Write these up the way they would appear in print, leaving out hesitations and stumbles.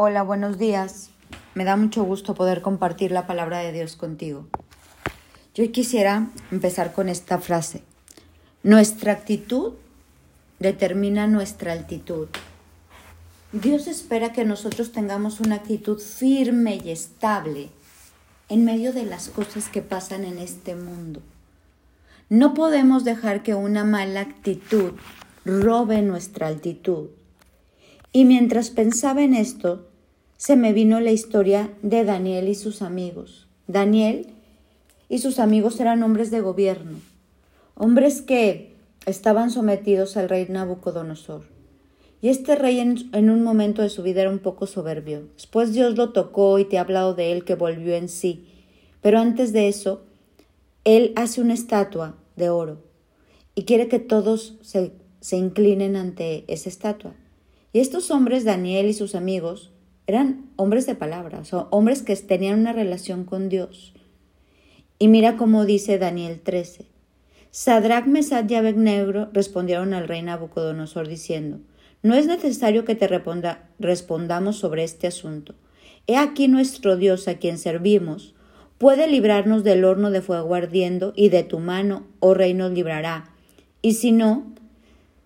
Hola, buenos días. Me da mucho gusto poder compartir la palabra de Dios contigo. Yo quisiera empezar con esta frase. Nuestra actitud determina nuestra altitud. Dios espera que nosotros tengamos una actitud firme y estable en medio de las cosas que pasan en este mundo. No podemos dejar que una mala actitud robe nuestra altitud. Y mientras pensaba en esto, se me vino la historia de Daniel y sus amigos. Daniel y sus amigos eran hombres de gobierno, hombres que estaban sometidos al rey Nabucodonosor. Y este rey en un momento de su vida era un poco soberbio. Después Dios lo tocó y te he hablado de él que volvió en sí. Pero antes de eso, él hace una estatua de oro y quiere que todos se inclinen ante esa estatua. Y estos hombres, Daniel y sus amigos, eran hombres de palabra, o sea, hombres que tenían una relación con Dios. Y mira cómo dice Daniel 13. Sadrac, Mesac y Abednego respondieron al rey Nabucodonosor diciendo, no es necesario que te respondamos sobre este asunto. He aquí nuestro Dios a quien servimos, puede librarnos del horno de fuego ardiendo y de tu mano, oh rey, nos librará. Y si no,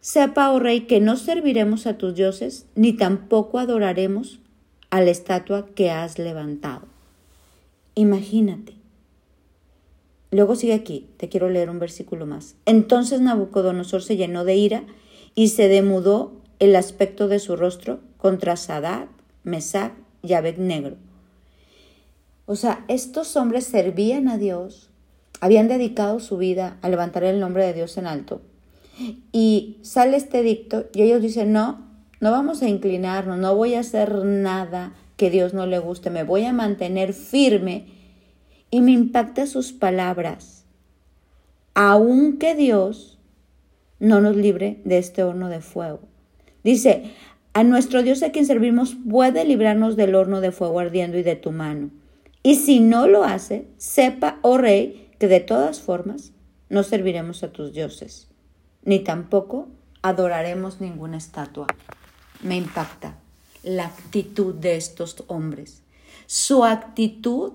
sepa, oh rey, que no serviremos a tus dioses ni tampoco adoraremos a la estatua que has levantado. Imagínate. Luego sigue aquí, te quiero leer un versículo más. Entonces Nabucodonosor se llenó de ira y se demudó el aspecto de su rostro contra Sadrac, Mesac y Abednego. O sea, estos hombres servían a Dios, habían dedicado su vida a levantar el nombre de Dios en alto. Y sale este edicto y ellos dicen, no vamos a inclinarnos, no voy a hacer nada que Dios no le guste, me voy a mantener firme. Y me impacta sus palabras, aunque Dios no nos libre de este horno de fuego. Dice, a nuestro Dios a quien servimos puede librarnos del horno de fuego ardiendo y de tu mano. Y si no lo hace, sepa, oh rey, que de todas formas no serviremos a tus dioses, ni tampoco adoraremos ninguna estatua. Me impacta la actitud de estos hombres. Su actitud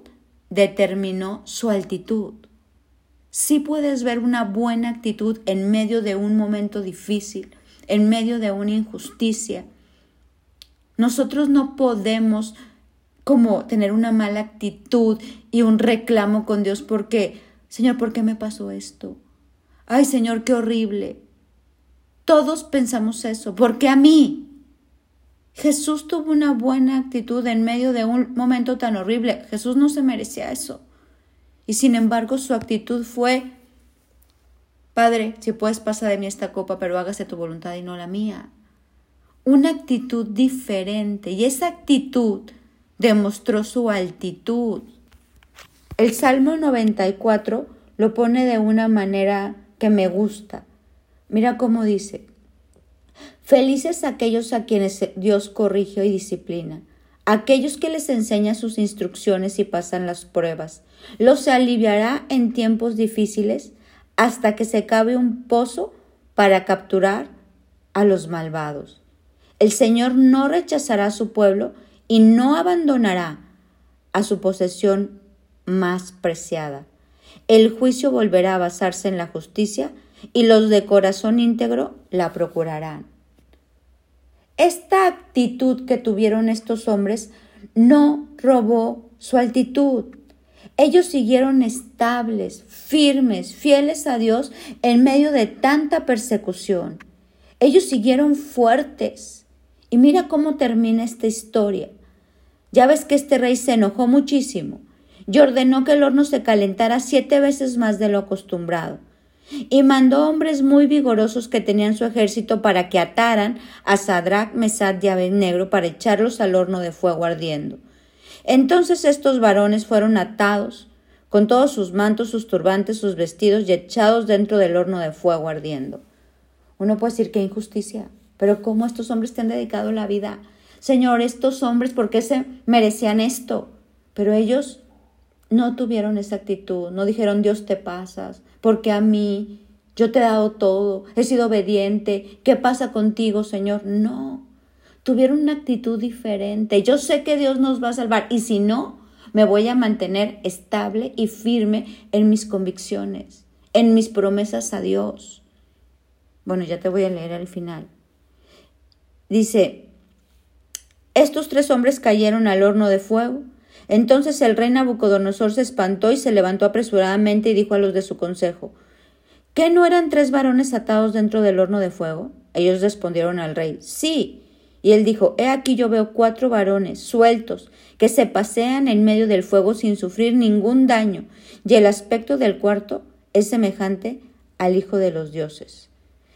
determinó su altitud. Sí puedes ver una buena actitud en medio de un momento difícil, en medio de una injusticia. Nosotros no podemos como tener una mala actitud y un reclamo con Dios porque, Señor, ¿por qué me pasó esto? Ay, Señor, qué horrible. Todos pensamos eso, porque a mí. Jesús tuvo una buena actitud en medio de un momento tan horrible. Jesús no se merecía eso. Y sin embargo, su actitud fue, Padre, si puedes, pasa de mí esta copa, pero hágase tu voluntad y no la mía. Una actitud diferente. Y esa actitud demostró su altitud. El Salmo 94 lo pone de una manera que me gusta. Mira cómo dice. Felices aquellos a quienes Dios corrige y disciplina, aquellos que les enseña sus instrucciones y pasan las pruebas. Los aliviará en tiempos difíciles hasta que se cave un pozo para capturar a los malvados. El Señor no rechazará a su pueblo y no abandonará a su posesión más preciada. El juicio volverá a basarse en la justicia y los de corazón íntegro la procurarán. Esta actitud que tuvieron estos hombres no robó su altitud. Ellos siguieron estables, firmes, fieles a Dios en medio de tanta persecución. Ellos siguieron fuertes. Y mira cómo termina esta historia. Ya ves que este rey se enojó muchísimo y ordenó que el horno se calentara 7 veces más de lo acostumbrado. Y mandó hombres muy vigorosos que tenían su ejército para que ataran a Sadrac, Mesac y Abednego para echarlos al horno de fuego ardiendo. Entonces estos varones fueron atados con todos sus mantos, sus turbantes, sus vestidos y echados dentro del horno de fuego ardiendo. Uno puede decir qué injusticia, pero ¿cómo estos hombres te han dedicado la vida? Señor, estos hombres, ¿por qué se merecían esto? Pero ellos no tuvieron esa actitud, no dijeron Dios te pasas, porque a mí yo te he dado todo, he sido obediente, ¿qué pasa contigo, Señor? No, tuvieron una actitud diferente. Yo sé que Dios nos va a salvar y si no, me voy a mantener estable y firme en mis convicciones, en mis promesas a Dios. Bueno, ya te voy a leer al final. Dice, estos tres hombres cayeron al horno de fuego. Entonces el rey Nabucodonosor se espantó y se levantó apresuradamente y dijo a los de su consejo, ¿qué no eran tres varones atados dentro del horno de fuego? Ellos respondieron al rey, sí. Y él dijo, he aquí yo veo cuatro varones sueltos que se pasean en medio del fuego sin sufrir ningún daño, y el aspecto del cuarto es semejante al Hijo de los Dioses.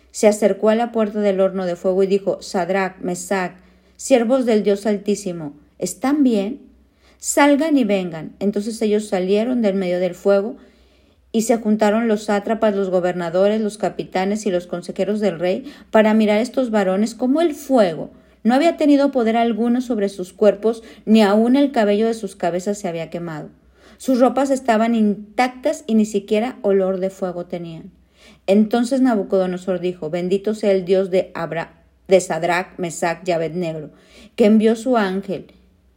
Se acercó a la puerta del horno de fuego y dijo, Sadrac, Mesac, siervos del Dios Altísimo, ¿están bien? Salgan y vengan. Entonces ellos salieron del medio del fuego y se juntaron los sátrapas, los gobernadores, los capitanes y los consejeros del rey para mirar a estos varones como el fuego no había tenido poder alguno sobre sus cuerpos, ni aún el cabello de sus cabezas se había quemado. Sus ropas estaban intactas y ni siquiera olor de fuego tenían. Entonces Nabucodonosor dijo, bendito sea el Dios de Sadrac, Mesac y Abednego, que envió su ángel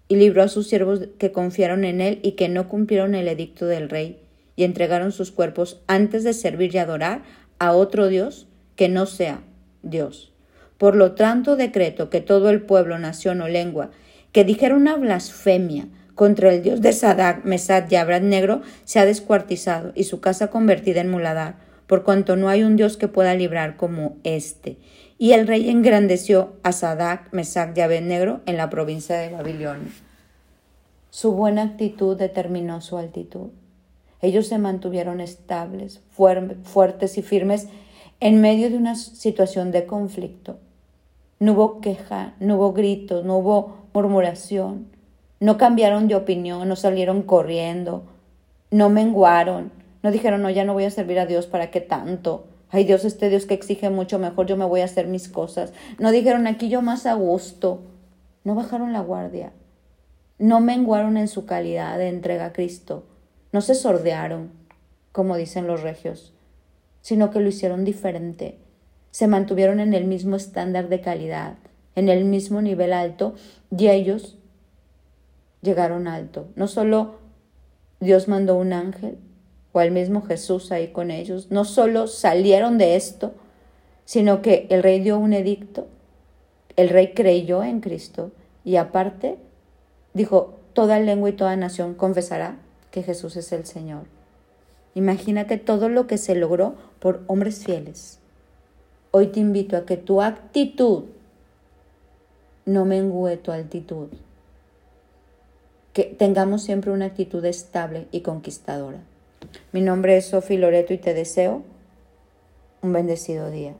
y libró a sus siervos que confiaron en él y que no cumplieron el edicto del rey y entregaron sus cuerpos antes de servir y adorar a otro Dios que no sea Dios. Por lo tanto, decreto que todo el pueblo, nación o lengua que dijera una blasfemia contra el Dios de Sadrac, Mesac y Abednego sea descuartizado y su casa convertida en muladar, por cuanto no hay un Dios que pueda librar como este. Y el rey engrandeció a Sadrac, Mesac y Abednego en la provincia de Babilonia. Su buena actitud determinó su altitud. Ellos se mantuvieron estables, fuertes y firmes en medio de una situación de conflicto. No hubo queja, no hubo gritos, no hubo murmuración. No cambiaron de opinión, no salieron corriendo, no menguaron, no dijeron, no, ya no voy a servir a Dios, ¿para qué tanto? Ay, Dios, este Dios que exige mucho, mejor yo me voy a hacer mis cosas. No dijeron, aquí yo más a gusto. No bajaron la guardia, no menguaron en su calidad de entrega a Cristo, no se sordearon, como dicen los regios, sino que lo hicieron diferente. Se mantuvieron en el mismo estándar de calidad, en el mismo nivel alto, y ellos llegaron alto. No solo Dios mandó un ángel, o el mismo Jesús ahí con ellos, no solo salieron de esto, sino que el rey dio un edicto, el rey creyó en Cristo, y aparte dijo, toda lengua y toda nación confesará que Jesús es el Señor. Imagínate todo lo que se logró por hombres fieles. Hoy te invito a que tu actitud no mengüe tu altitud. Que tengamos siempre una actitud estable y conquistadora. Mi nombre es Sofía Loreto y te deseo un bendecido día.